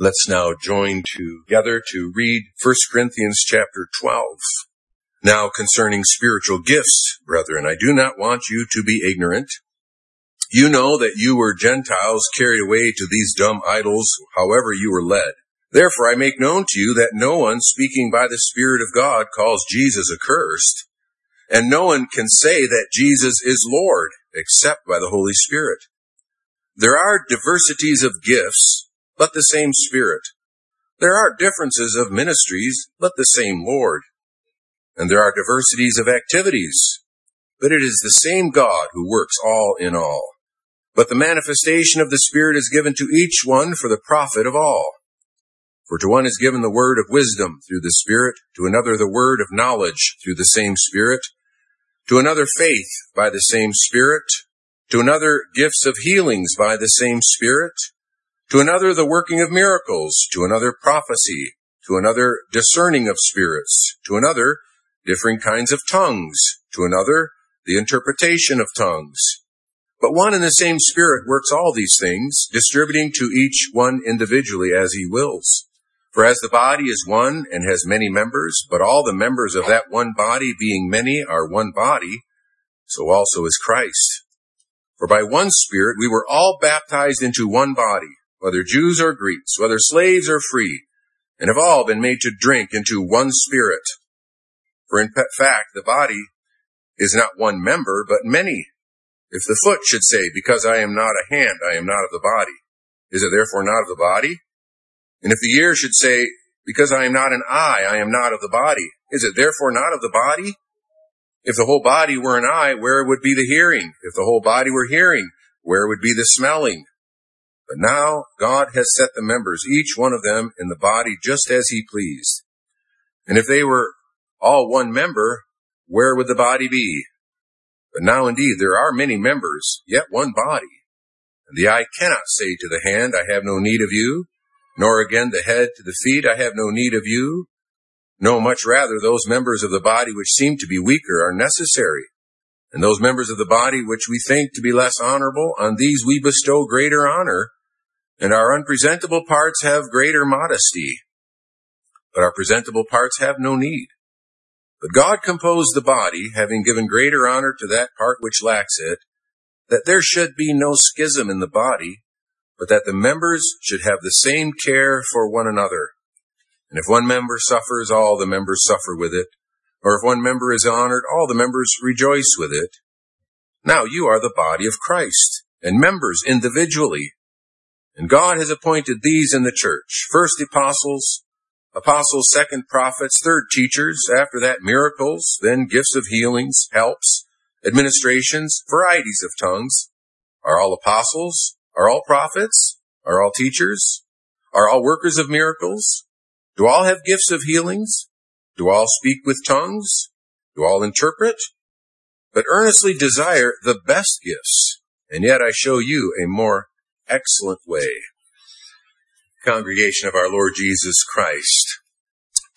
Let's now join together to read 1 Corinthians chapter 12. Now concerning spiritual gifts, brethren, I do not want you to be ignorant. You know that you were Gentiles carried away to these dumb idols, however you were led. Therefore I make known to you that no one speaking by the Spirit of God calls Jesus accursed, and no one can say that Jesus is Lord except by the Holy Spirit. There are diversities of gifts, but the same Spirit. There are differences of ministries, but the same Lord. And there are diversities of activities, but it is the same God who works all in all. But the manifestation of the Spirit is given to each one for the profit of all. For to one is given the word of wisdom through the Spirit, to another the word of knowledge through the same Spirit, to another faith by the same Spirit, to another gifts of healings by the same Spirit, to another the working of miracles, to another prophecy, to another discerning of spirits, to another differing kinds of tongues, to another the interpretation of tongues. But one and the same Spirit works all these things, distributing to each one individually as he wills. For as the body is one and has many members, but all the members of that one body being many are one body, so also is Christ. For by one Spirit we were all baptized into one body, whether Jews or Greeks, whether slaves or free, and have all been made to drink into one Spirit. For in fact the body is not one member, but many. If the foot should say, because I am not a hand, I am not of the body, is it therefore not of the body? And if the ear should say, because I am not an eye, I am not of the body, is it therefore not of the body? If the whole body were an eye, where would be the hearing? If the whole body were hearing, where would be the smelling? But now God has set the members, each one of them, in the body just as he pleased. And if they were all one member, where would the body be? But now indeed there are many members, yet one body. And the eye cannot say to the hand, I have no need of you, nor again the head to the feet, I have no need of you. No, much rather those members of the body which seem to be weaker are necessary. And those members of the body which we think to be less honorable, on these we bestow greater honor, and our unpresentable parts have greater modesty. But our presentable parts have no need. But God composed the body, having given greater honor to that part which lacks it, that there should be no schism in the body, but that the members should have the same care for one another. And if one member suffers, all the members suffer with it. Or if one member is honored, all the members rejoice with it. Now you are the body of Christ, and members individually. And God has appointed these in the church, first apostles, second prophets, third teachers, after that miracles, then gifts of healings, helps, administrations, varieties of tongues. Are all apostles? Are all prophets? Are all teachers? Are all workers of miracles? Do all have gifts of healings? Do all speak with tongues? Do all interpret? But earnestly desire the best gifts, and yet I show you a more excellent way. Congregation of our Lord Jesus Christ,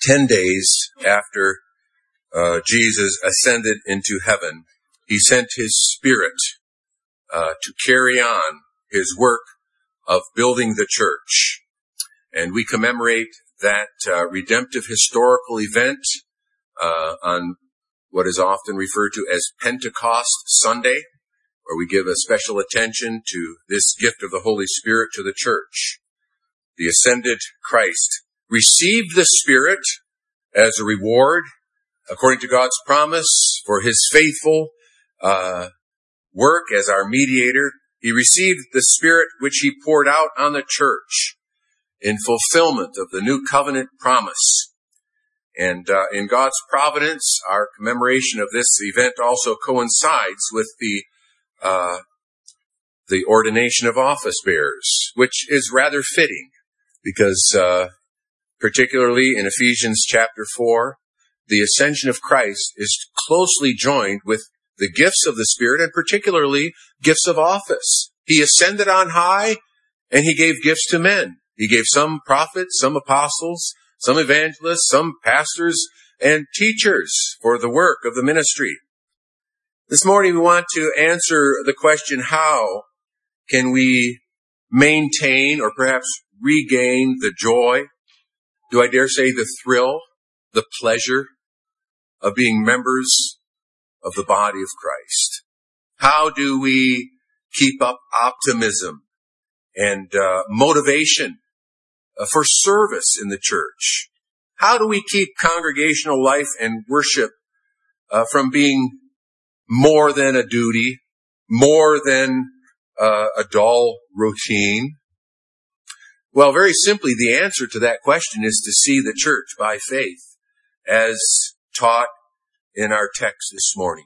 10 days after Jesus ascended into heaven, he sent his Spirit to carry on his work of building the church. And we commemorate that redemptive historical event on what is often referred to as Pentecost Sunday, where we give a special attention to this gift of the Holy Spirit to the church. The ascended Christ received the Spirit as a reward, according to God's promise, for his faithful work as our mediator. He received the Spirit which he poured out on the church in fulfillment of the new covenant promise. And in God's providence, our commemoration of this event also coincides with the ordination of office bearers, which is rather fitting because particularly in Ephesians chapter 4, the ascension of Christ is closely joined with the gifts of the Spirit and particularly gifts of office. He ascended on high and he gave gifts to men. He gave some prophets, some apostles, some evangelists, some pastors and teachers for the work of the ministry. This morning we want to answer the question, how can we maintain or perhaps regain the joy, do I dare say the thrill, the pleasure of being members of the body of Christ? How do we keep up optimism and motivation for service in the church? How do we keep congregational life and worship from being more than a duty, more than a dull routine? Well, very simply, the answer to that question is to see the church by faith, as taught in our text this morning.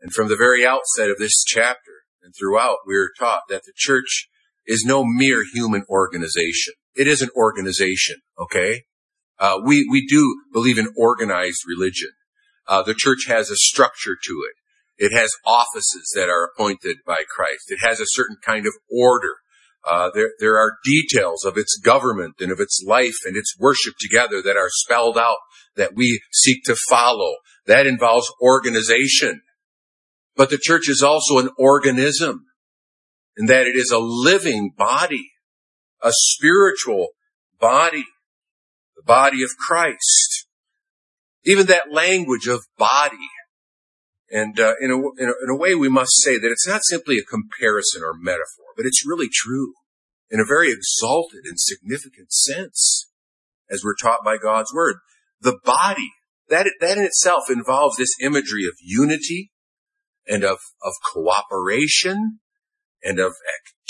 And from the very outset of this chapter and throughout, we are taught that the church is no mere human organization. It is an organization, okay? We do believe in organized religion. The church has a structure to it. It has offices that are appointed by Christ. It has a certain kind of order. There are details of its government and of its life and its worship together that are spelled out that we seek to follow. That involves organization. But the church is also an organism in that it is a living body, a spiritual body, the body of Christ. Even that language of body. And in a way, we must say that it's not simply a comparison or metaphor, but it's really true in a very exalted and significant sense, as we're taught by God's word. The body, that in itself involves this imagery of unity and of cooperation and of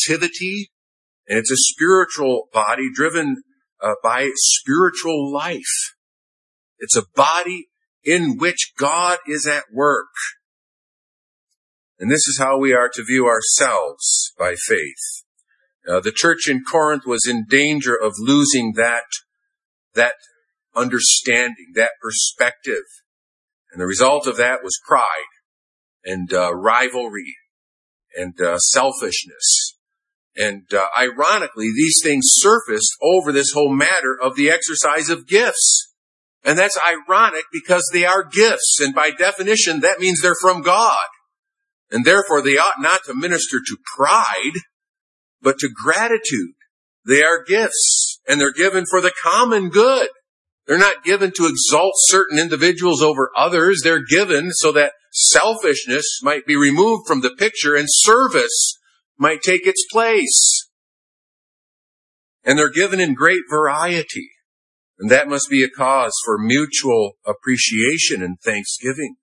activity. And it's a spiritual body driven by spiritual life. It's a body in which God is at work. And this is how we are to view ourselves by faith. The church in Corinth was in danger of losing that understanding, that perspective. And the result of that was pride and rivalry and selfishness. And ironically, these things surfaced over this whole matter of the exercise of gifts. And that's ironic because they are gifts, and by definition, that means they're from God. And therefore, they ought not to minister to pride, but to gratitude. They are gifts, and they're given for the common good. They're not given to exalt certain individuals over others. They're given so that selfishness might be removed from the picture and service might take its place. And they're given in great variety. And that must be a cause for mutual appreciation and thanksgiving.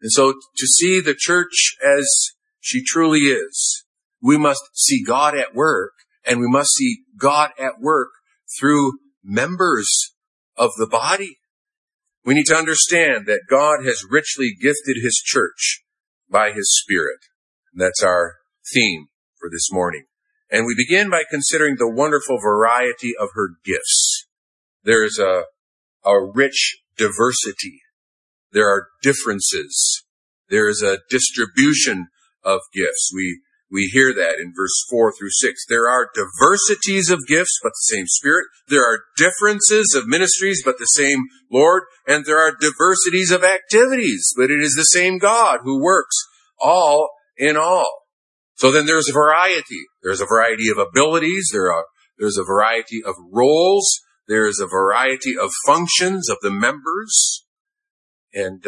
And so to see the church as she truly is, we must see God at work, and we must see God at work through members of the body. We need to understand that God has richly gifted his church by his Spirit. And that's our theme for this morning. And we begin by considering the wonderful variety of her gifts. There is a rich diversity. There are differences. There is a distribution of gifts. We hear that in verse 4-6. There are diversities of gifts, but the same Spirit. There are differences of ministries, but the same Lord. And there are diversities of activities, but it is the same God who works all in all. So then there's a variety. There's a variety of abilities. There's a variety of roles. There is a variety of functions of the members, and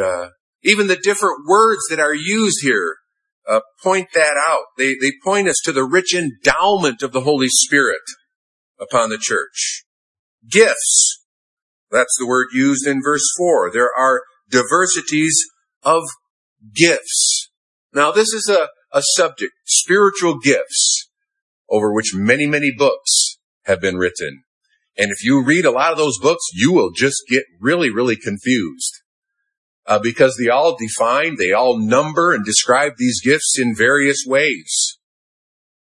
even the different words that are used here point that out. They point us to the rich endowment of the Holy Spirit upon the church. Gifts, that's the word used in verse 4. There are diversities of gifts. Now, this is a subject, spiritual gifts, over which many, many books have been written. And if you read a lot of those books, you will just get really, really confused because they all define, they all number and describe these gifts in various ways.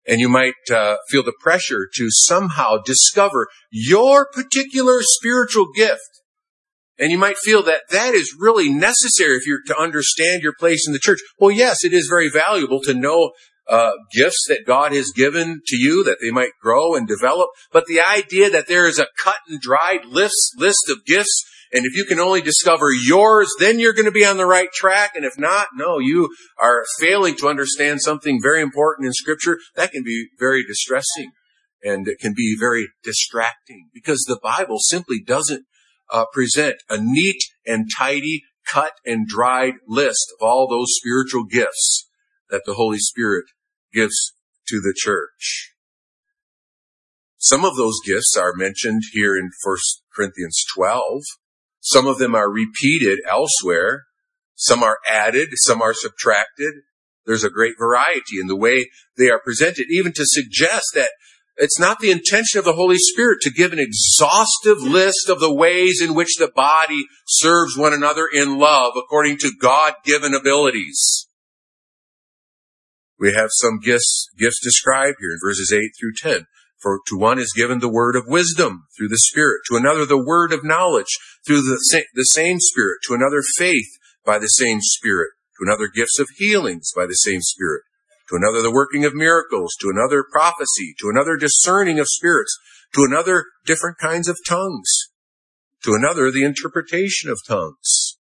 And you might feel the pressure to somehow discover your particular spiritual gift. And you might feel that that is really necessary if you're to understand your place in the church. Well, yes, it is very valuable to know gifts that God has given to you that they might grow and develop. But the idea that there is a cut and dried list of gifts, and if you can only discover yours, then you're going to be on the right track. And if not, no, you are failing to understand something very important in Scripture. That can be very distressing and it can be very distracting because the Bible simply doesn't present a neat and tidy, cut and dried list of all those spiritual gifts that the Holy Spirit gives to the church. Some of those gifts are mentioned here in 1 Corinthians 12. Some of them are repeated elsewhere. Some are added. Some are subtracted. There's a great variety in the way they are presented, even to suggest that it's not the intention of the Holy Spirit to give an exhaustive list of the ways in which the body serves one another in love according to God-given abilities. We have some gifts described here in verses 8 through 10. For to one is given the word of wisdom through the Spirit, to another the word of knowledge through the same Spirit, to another faith by the same Spirit, to another gifts of healings by the same Spirit, to another the working of miracles, to another prophecy, to another discerning of spirits, to another different kinds of tongues, to another the interpretation of tongues.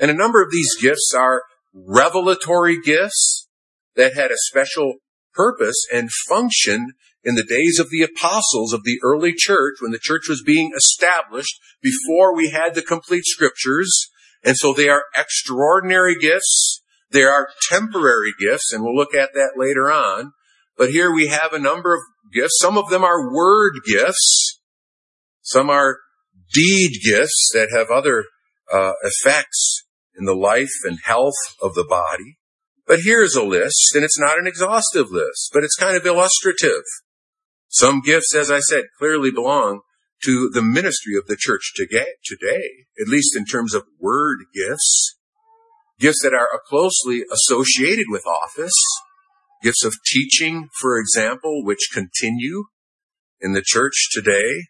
And a number of these gifts are revelatory gifts that had a special purpose and function in the days of the apostles of the early church, when the church was being established before we had the complete scriptures. And so they are extraordinary gifts. They are temporary gifts, and we'll look at that later on. But here we have a number of gifts. Some of them are word gifts. Some are deed gifts that have other effects in the life and health of the body. But here's a list, and it's not an exhaustive list, but it's kind of illustrative. Some gifts, as I said, clearly belong to the ministry of the church today, at least in terms of word gifts, gifts that are closely associated with office, gifts of teaching, for example, which continue in the church today.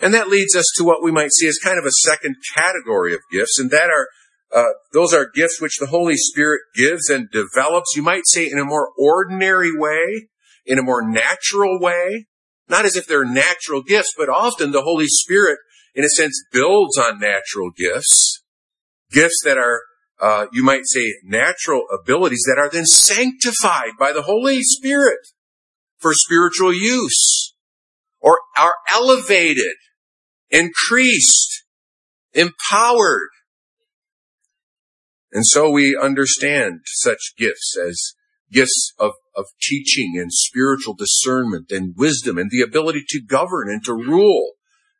And that leads us to what we might see as kind of a second category of gifts, and that are those are gifts which the Holy Spirit gives and develops, you might say, in a more ordinary way, in a more natural way. Not as if they're natural gifts, but often the Holy Spirit, in a sense, builds on natural gifts. Gifts that are, you might say, natural abilities that are then sanctified by the Holy Spirit for spiritual use, or are elevated, increased, empowered. And so we understand such gifts as gifts of teaching and spiritual discernment and wisdom and the ability to govern and to rule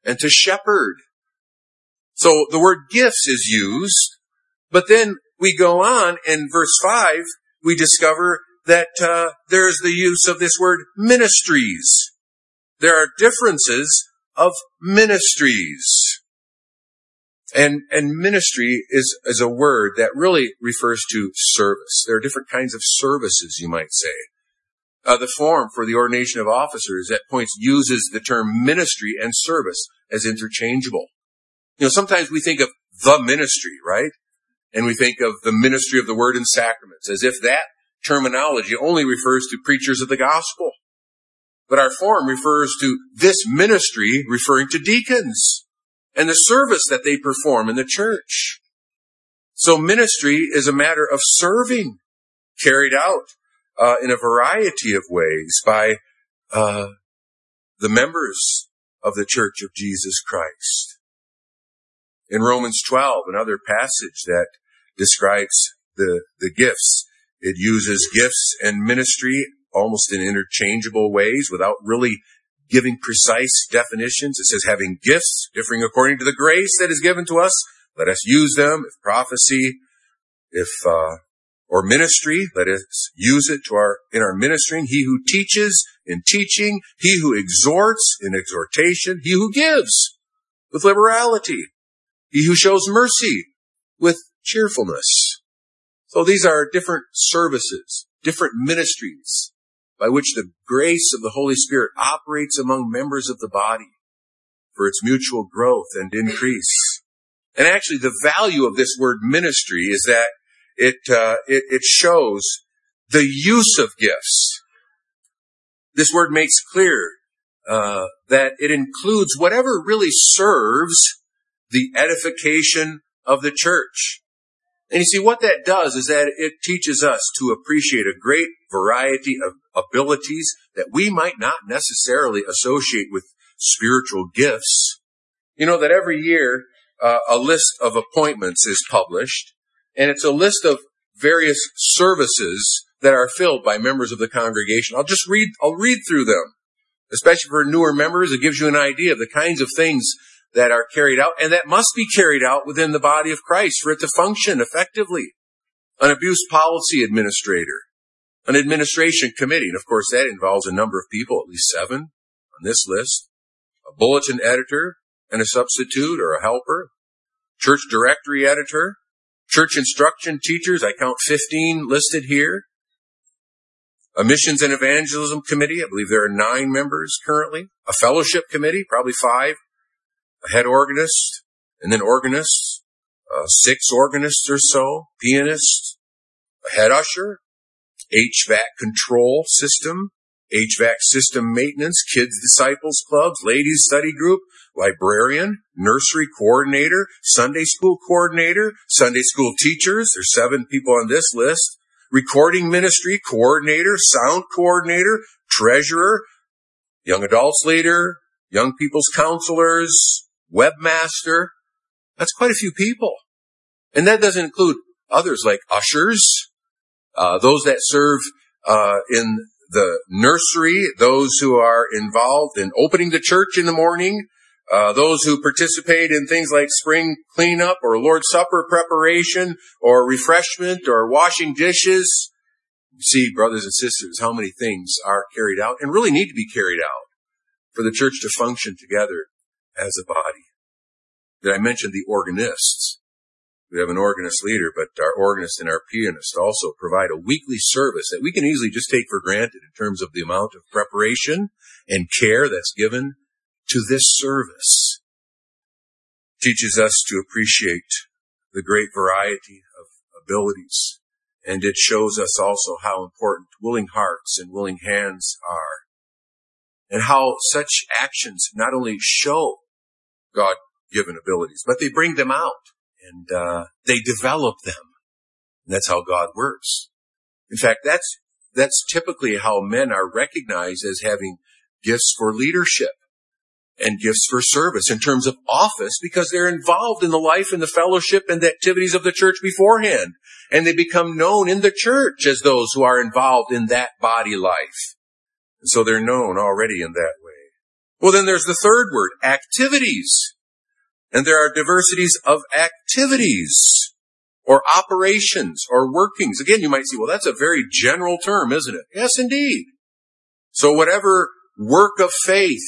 and to shepherd. So the word gifts is used, but then we go on in verse 5, we discover that there's the use of this word ministries. There are differences of ministries. And ministry is a word that really refers to service. There are different kinds of services, you might say. The form for the ordination of officers at points uses the term ministry and service as interchangeable. You know, sometimes we think of the ministry, right? And we think of the ministry of the word and sacraments as if that terminology only refers to preachers of the gospel. But our form refers to this ministry referring to deacons and the service that they perform in the church. So ministry is a matter of serving, carried out in a variety of ways by the members of the Church of Jesus Christ. In Romans 12, another passage that describes the gifts, it uses gifts and ministry almost in interchangeable ways without really giving precise definitions. It says, having gifts differing according to the grace that is given to us, let us use them. If prophecy, or ministry, let us use it in our ministering. He who teaches in teaching, he who exhorts in exhortation, he who gives with liberality, he who shows mercy with cheerfulness. So these are different services, different ministries, by which the grace of the Holy Spirit operates among members of the body for its mutual growth and increase. And actually, the value of this word ministry is that it shows the use of gifts. This word makes clear that it includes whatever really serves the edification of the church. And you see, what that does is that it teaches us to appreciate a great variety of abilities that we might not necessarily associate with spiritual gifts. You know that every year a list of appointments is published, and it's a list of various services that are filled by members of the congregation. I'll read through them, especially for newer members. It gives you an idea of the kinds of things that are carried out, and that must be carried out within the body of Christ for it to function effectively. An abuse policy administrator, an administration committee, and of course that involves a number of people, at least 7 on this list, a bulletin editor and a substitute or a helper, church directory editor, church instruction teachers, I count 15 listed here, a missions and evangelism committee, I believe there are 9 members currently, a fellowship committee, probably 5, a head organist, and then organists, 6 organists or so, pianist, a head usher, HVAC control system, HVAC system maintenance, kids disciples clubs, ladies study group, librarian, nursery coordinator, Sunday school coordinator, Sunday school teachers, there's 7 people on this list, recording ministry coordinator, sound coordinator, treasurer, young adults leader, young people's counselors, webmaster. That's quite a few people. And that doesn't include others like ushers, those that serve in the nursery, those who are involved in opening the church in the morning, those who participate in things like spring cleanup or Lord's Supper preparation or refreshment or washing dishes. You see, brothers and sisters, how many things are carried out and really need to be carried out for the church to function together as a body. Did I mention the organists? We have an organist leader, but our organist and our pianist also provide a weekly service that we can easily just take for granted in terms of the amount of preparation and care that's given to this service. It teaches us to appreciate the great variety of abilities, and it shows us also how important willing hearts and willing hands are, and how such actions not only show God-given abilities, but they bring them out. And they develop them. And that's how God works. In fact, that's typically how men are recognized as having gifts for leadership and gifts for service in terms of office, because they're involved in the life and the fellowship and the activities of the church beforehand. And they become known in the church as those who are involved in that body life. And so they're known already in that way. Well, then there's the third word, activities. And there are diversities of activities or operations or workings. Again, you might say, well, that's a very general term, isn't it? Yes, indeed. So whatever work of faith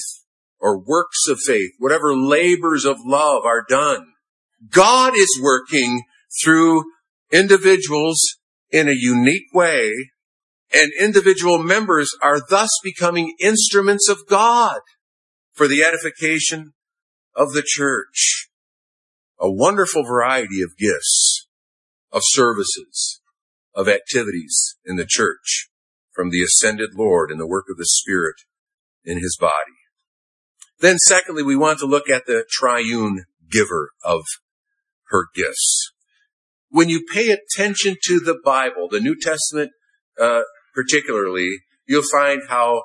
or works of faith, whatever labors of love are done, God is working through individuals in a unique way, and individual members are thus becoming instruments of God for the edification of the church. A wonderful variety of gifts, of services, of activities in the church from the ascended Lord in the work of the Spirit in his body. Then secondly, we want to look at the triune giver of her gifts. When you pay attention to the Bible, the New Testament particularly, you'll find how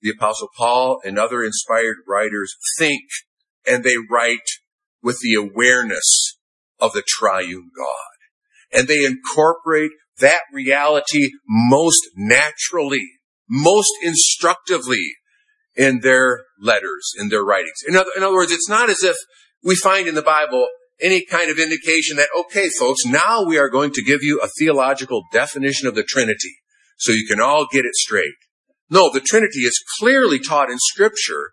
the Apostle Paul and other inspired writers think, and they write with the awareness of the triune God. And they incorporate that reality most naturally, most instructively in their letters, in their writings. In other words, it's not as if we find in the Bible any kind of indication that, okay, folks, now we are going to give you a theological definition of the Trinity so you can all get it straight. No, the Trinity is clearly taught in Scripture.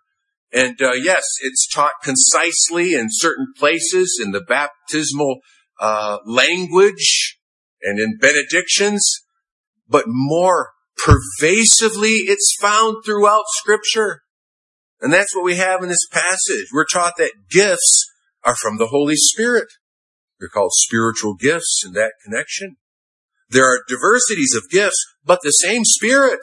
And yes, it's taught concisely in certain places in the baptismal language and in benedictions, but more pervasively it's found throughout Scripture. And that's what we have in this passage. We're taught that gifts are from the Holy Spirit. They're called spiritual gifts in that connection. There are diversities of gifts, but the same Spirit.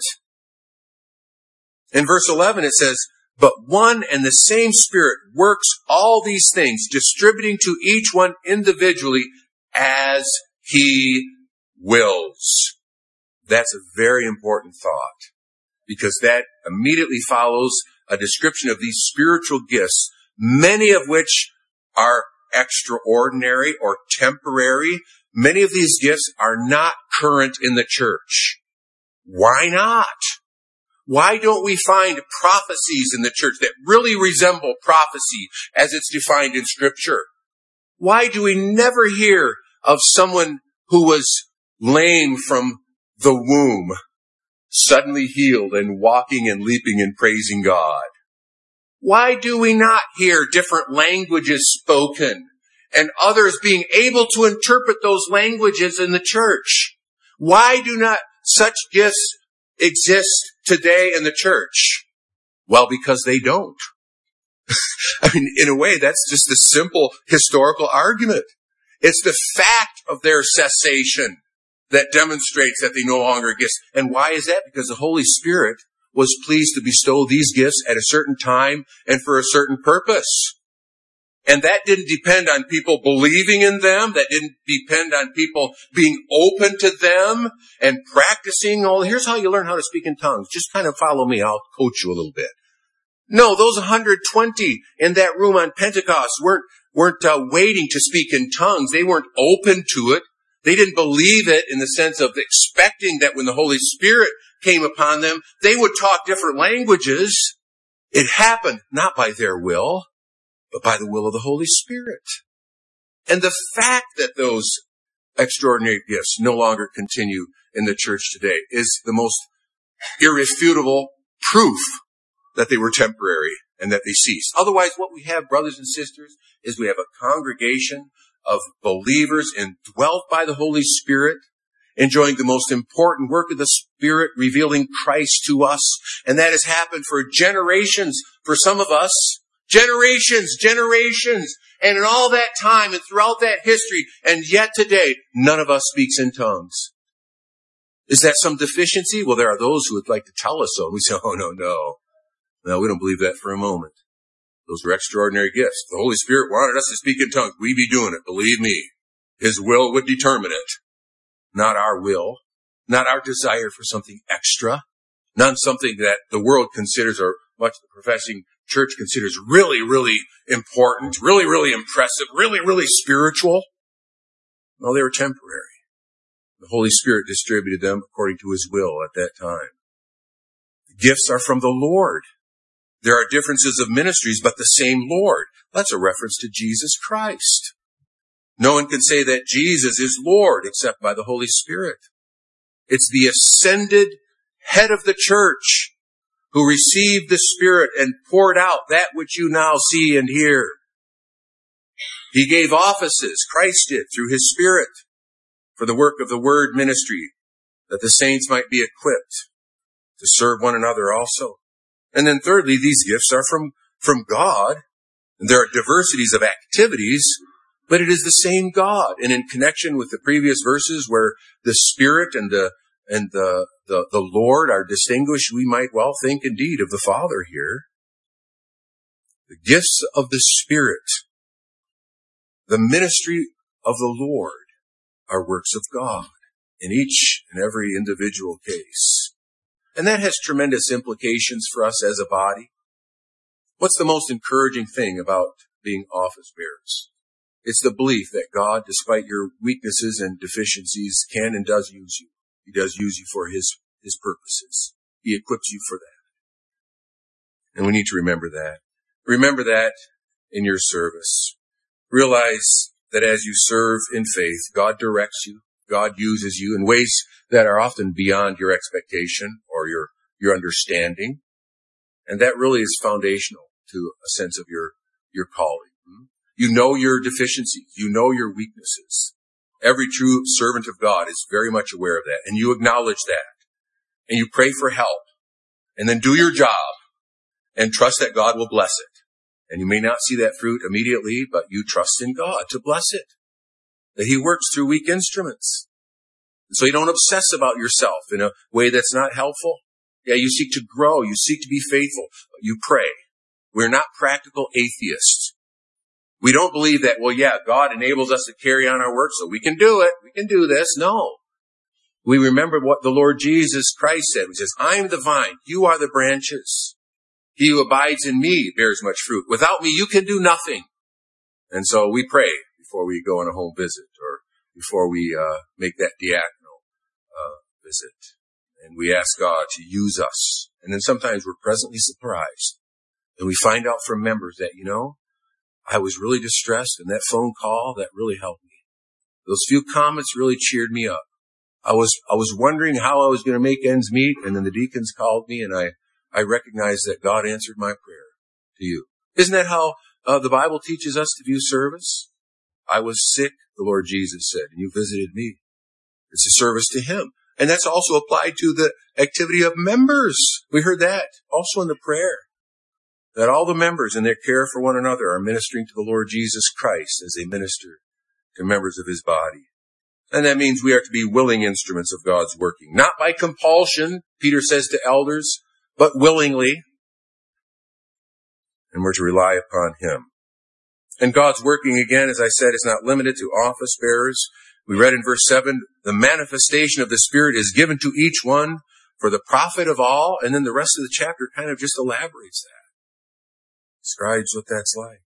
In verse 11 it says, "But one and the same Spirit works all these things, distributing to each one individually as He wills. That's a very important thought, because that immediately follows a description of these spiritual gifts, many of which are extraordinary or temporary. Many of these gifts are not current in the church. Why not? Why don't we find prophecies in the church that really resemble prophecy as it's defined in Scripture? Why do we never hear of someone who was lame from the womb, suddenly healed and walking and leaping and praising God? Why do we not hear different languages spoken and others being able to interpret those languages in the church? Why do not such gifts exist today in the church? Well, because they don't. I mean, in a way, that's just the simple historical argument. It's the fact of their cessation that demonstrates that they no longer exist. And why is that? Because the Holy Spirit was pleased to bestow these gifts at a certain time and for a certain purpose. And that didn't depend on people believing in them. That didn't depend on people being open to them and practicing. Oh, here's how you learn how to speak in tongues. Just kind of follow me. I'll coach you a little bit. No, those 120 in that room on Pentecost weren't waiting to speak in tongues. They weren't open to it. They didn't believe it in the sense of expecting that when the Holy Spirit came upon them, they would talk different languages. It happened not by their will, but by the will of the Holy Spirit. And the fact that those extraordinary gifts no longer continue in the church today is the most irrefutable proof that they were temporary and that they ceased. Otherwise, what we have, brothers and sisters, is we have a congregation of believers indwelt by the Holy Spirit, enjoying the most important work of the Spirit, revealing Christ to us. And that has happened for generations, for some of us, generations. And in all that time and throughout that history, and yet today, none of us speaks in tongues. Is that some deficiency? Well, there are those who would like to tell us so. We say, oh, no, we don't believe that for a moment. Those were extraordinary gifts. The Holy Spirit wanted us to speak in tongues. We'd be doing it. Believe me. His will would determine it. Not our will. Not our desire for something extra. Not something that the world considers, or much the professing church considers, really, really important, really, really impressive, really, really spiritual. No, they were temporary. The Holy Spirit distributed them according to His will at that time. The gifts are from the Lord. There are differences of ministries, but the same Lord. That's a reference to Jesus Christ. No one can say that Jesus is Lord except by the Holy Spirit. It's the ascended head of the church who received the Spirit and poured out that which you now see and hear. He gave offices, Christ did, through His Spirit, for the work of the word ministry, that the saints might be equipped to serve one another also. And then thirdly, these gifts are from God. And there are diversities of activities, but it is the same God. And in connection with the previous verses where the Spirit and the Lord are distinguished, we might well think indeed of the Father here. The gifts of the Spirit, the ministry of the Lord, are works of God in each and every individual case. And that has tremendous implications for us as a body. What's the most encouraging thing about being office bearers? It's the belief that God, despite your weaknesses and deficiencies, can and does use you. He does use you for His purposes. He equips you for that. And we need to remember that. Remember that in your service. Realize that as you serve in faith, God directs you. God uses you in ways that are often beyond your expectation or your understanding. And that really is foundational to a sense of your calling. You know your deficiencies. You know your weaknesses. Every true servant of God is very much aware of that. And you acknowledge that. And you pray for help. And then do your job. And trust that God will bless it. And you may not see that fruit immediately, but you trust in God to bless it. That He works through weak instruments. And so you don't obsess about yourself in a way that's not helpful. Yeah, you seek to grow. You seek to be faithful. You pray. We're not practical atheists. We don't believe that, well, yeah, God enables us to carry on our work, so we can do it. We can do this. No. We remember what the Lord Jesus Christ said. He says, I am the vine. You are the branches. He who abides in me bears much fruit. Without me, you can do nothing. And so we pray before we go on a home visit or before we make that diaconal visit. And we ask God to use us. And then sometimes we're presently surprised. And we find out from members that, you know, I was really distressed, and that phone call, that really helped me. Those few comments really cheered me up. I was wondering how I was going to make ends meet, and then the deacons called me, and I recognized that God answered my prayer to you. Isn't that how the Bible teaches us to do service? I was sick, the Lord Jesus said, and you visited me. It's a service to him. And that's also applied to the activity of members. We heard that also in the prayer, that all the members in their care for one another are ministering to the Lord Jesus Christ as they minister to members of his body. And that means we are to be willing instruments of God's working, not by compulsion, Peter says to elders, but willingly. And we're to rely upon him. And God's working, again, as I said, is not limited to office bearers. We read in verse 7, the manifestation of the Spirit is given to each one for the profit of all. And then the rest of the chapter kind of just elaborates that. Describes what that's like.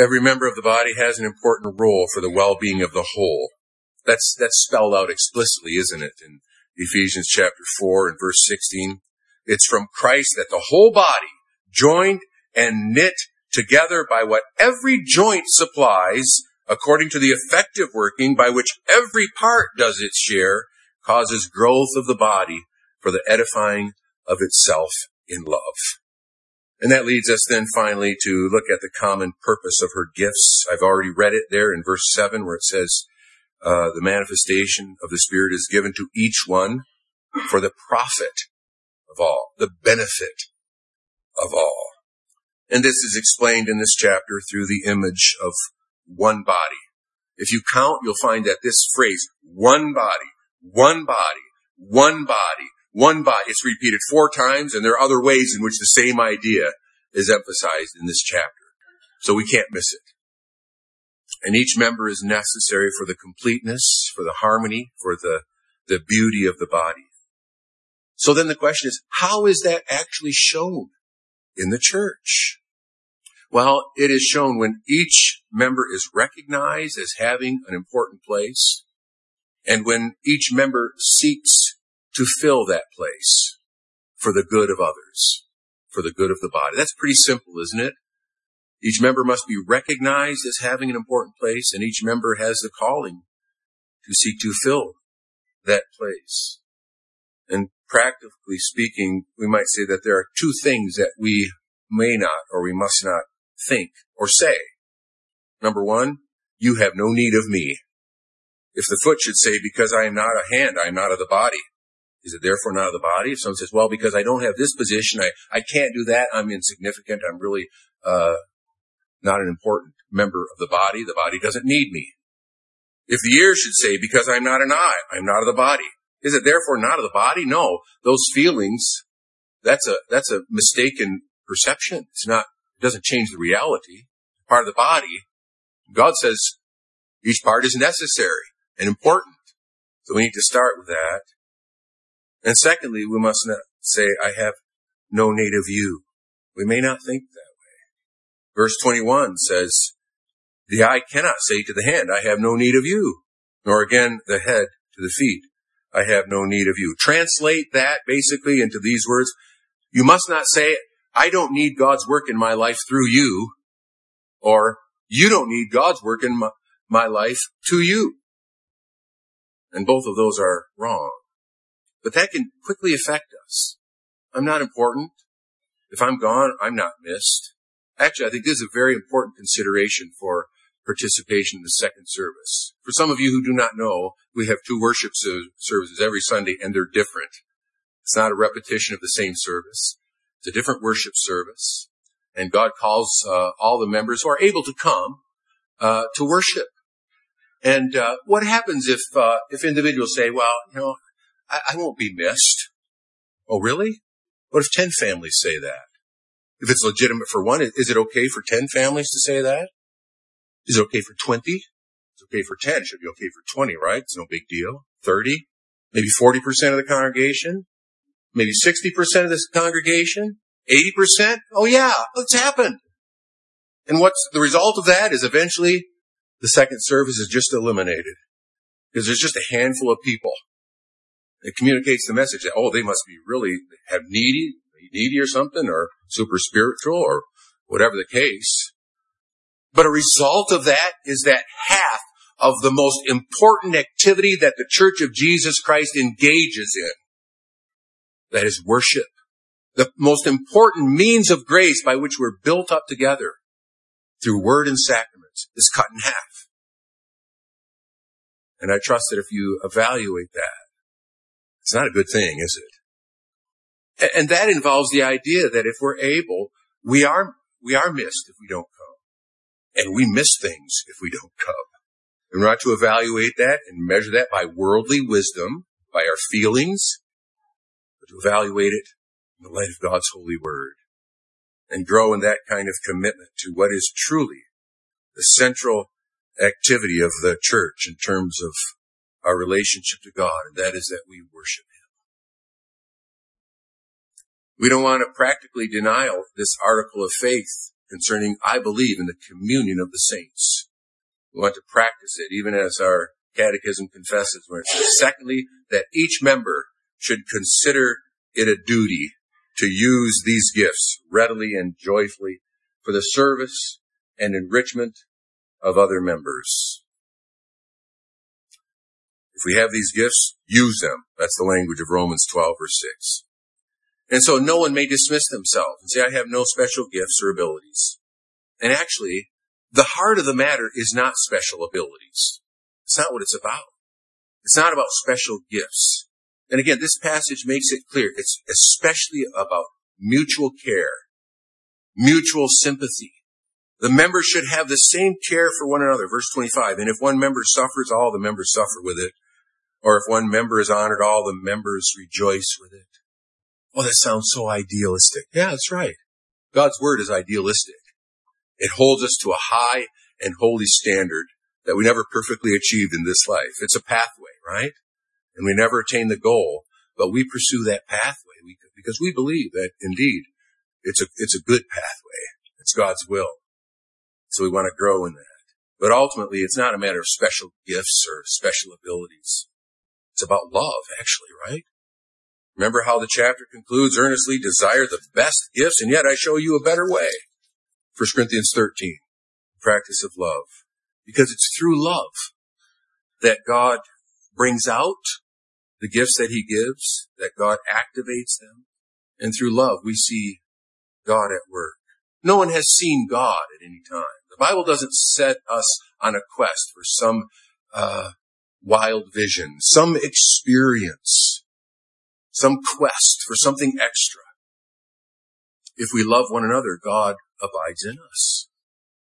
Every member of the body has an important role for the well-being of the whole. That's spelled out explicitly, isn't it? In Ephesians chapter 4 and verse 16, it's from Christ that the whole body, joined and knit together by what every joint supplies, according to the effective working by which every part does its share, causes growth of the body for the edifying of itself in love. And that leads us then finally to look at the common purpose of her gifts. I've already read it there in verse 7 where it says, the manifestation of the Spirit is given to each one for the profit of all, the benefit of all. And this is explained in this chapter through the image of one body. If you count, you'll find that this phrase, one body, one body, one body, one body, it's repeated 4 times, and there are other ways in which the same idea is emphasized in this chapter. So we can't miss it. And each member is necessary for the completeness, for the harmony, for the beauty of the body. So then the question is, how is that actually shown in the church? Well, it is shown when each member is recognized as having an important place, and when each member seeks to fill that place for the good of others, for the good of the body. That's pretty simple, isn't it? Each member must be recognized as having an important place, and each member has the calling to seek to fill that place. And practically speaking, we might say that there are 2 things that we may not or we must not think or say. Number 1, you have no need of me. If the foot should say, because I am not a hand, I am not of the body, is it therefore not of the body? If someone says, well, because I don't have this position, I can't do that, I'm insignificant, I'm really not an important member of the body doesn't need me. If the ear should say, because I'm not an eye, I'm not of the body, is it therefore not of the body? No, those feelings, that's a mistaken perception. It doesn't change the reality. Part of the body, God says each part is necessary and important. So we need to start with that. And secondly, we must not say, I have no need of you. We may not think that way. Verse 21 says, the eye cannot say to the hand, I have no need of you. Nor again, the head to the feet, I have no need of you. Translate that basically into these words. You must not say, I don't need God's work in my life through you, or you don't need God's work in my life to you. And both of those are wrong. But that can quickly affect us. I'm not important. If I'm gone, I'm not missed. Actually, I think this is a very important consideration for participation in the second service. For some of you who do not know, we have 2 worship services every Sunday, and they're different. It's not a repetition of the same service. It's a different worship service. And God calls all the members who are able to come to worship. And what happens if individuals say, well, you know, I won't be missed. Oh, really? What if 10 families say that? If it's legitimate for one, is it okay for 10 families to say that? Is it okay for 20? It's okay for 10. It should be okay for 20, right? It's no big deal. 30? Maybe 40% of the congregation? Maybe 60% of this congregation? 80%? Oh yeah, it's happened. And what's the result of that is eventually the second service is just eliminated because there's just a handful of people. It communicates the message that, oh, they must be really have needy or something, or super spiritual, or whatever the case. But a result of that is that half of the most important activity that the Church of Jesus Christ engages in, that is worship. The most important means of grace by which we're built up together through word and sacraments is cut in half. And I trust that if you evaluate that, it's not a good thing, is it? And that involves the idea that if we're able, we are missed if we don't come. And we miss things if we don't come. And we're not to evaluate that and measure that by worldly wisdom, by our feelings, but to evaluate it in the light of God's holy word and grow in that kind of commitment to what is truly the central activity of the church in terms of our relationship to God, and that is that we worship Him. We don't want to practically deny this article of faith concerning, I believe, in the communion of the saints. We want to practice it, even as our catechism confesses, when it says, secondly, that each member should consider it a duty to use these gifts readily and joyfully for the service and enrichment of other members. If we have these gifts, use them. That's the language of Romans 12, verse 6. And so no one may dismiss themselves and say, I have no special gifts or abilities. And actually, the heart of the matter is not special abilities. It's not what it's about. It's not about special gifts. And again, this passage makes it clear. It's especially about mutual care, mutual sympathy. The members should have the same care for one another. Verse 25, and if one member suffers, all the members suffer with it. Or if one member is honored, all the members rejoice with it. Oh, that sounds so idealistic. Yeah, that's right. God's word is idealistic. It holds us to a high and holy standard that we never perfectly achieved in this life. It's a pathway, right? And we never attain the goal, but we pursue that pathway because we believe that, indeed, it's a good pathway. It's God's will. So we want to grow in that. But ultimately, it's not a matter of special gifts or special abilities. It's about love, actually, right? Remember how the chapter concludes, earnestly desire the best gifts, and yet I show you a better way. 1 Corinthians 13, the practice of love. Because it's through love that God brings out the gifts that He gives, that God activates them. And through love, we see God at work. No one has seen God at any time. The Bible doesn't set us on a quest for some wild vision, some experience, some quest for something extra. If we love one another, God abides in us.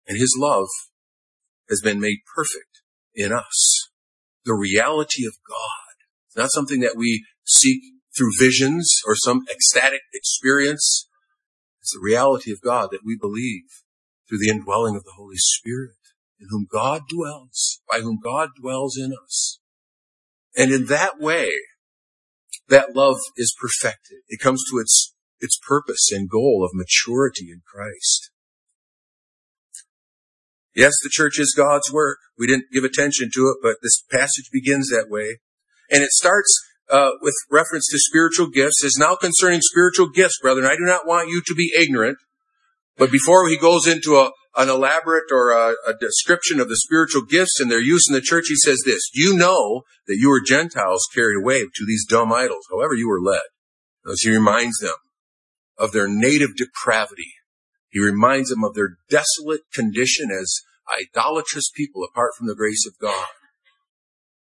And His love has been made perfect in us. The reality of God. It's not something that we seek through visions or some ecstatic experience. It's the reality of God that we believe through the indwelling of the Holy Spirit, in whom God dwells, by whom God dwells in us. And in that way, that love is perfected. It comes to its purpose and goal of maturity in Christ. Yes, the church is God's work. We didn't give attention to it, but this passage begins that way. And it starts with reference to spiritual gifts. Is now concerning spiritual gifts, brethren, I do not want you to be ignorant. But before he goes into an elaborate or a description of the spiritual gifts and their use in the church, he says this, you know that you were Gentiles carried away to these dumb idols, however you were led. As he reminds them of their native depravity. He reminds them of their desolate condition as idolatrous people apart from the grace of God.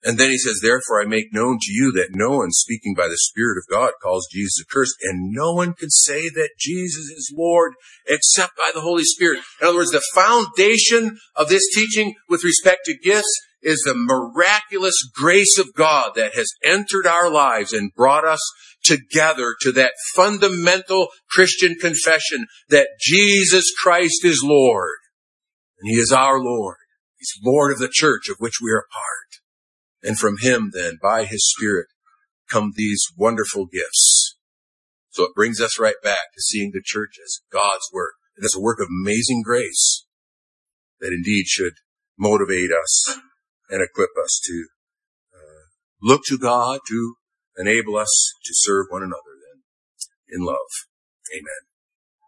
And then he says, therefore I make known to you that no one speaking by the Spirit of God calls Jesus accursed, and no one can say that Jesus is Lord except by the Holy Spirit. In other words, the foundation of this teaching with respect to gifts is the miraculous grace of God that has entered our lives and brought us together to that fundamental Christian confession that Jesus Christ is Lord, and He is our Lord, He's Lord of the church of which we are a part. And from him then, by his Spirit, come these wonderful gifts. So it brings us right back to seeing the church as God's work. And as a work of amazing grace that indeed should motivate us and equip us to look to God to enable us to serve one another then in love. Amen.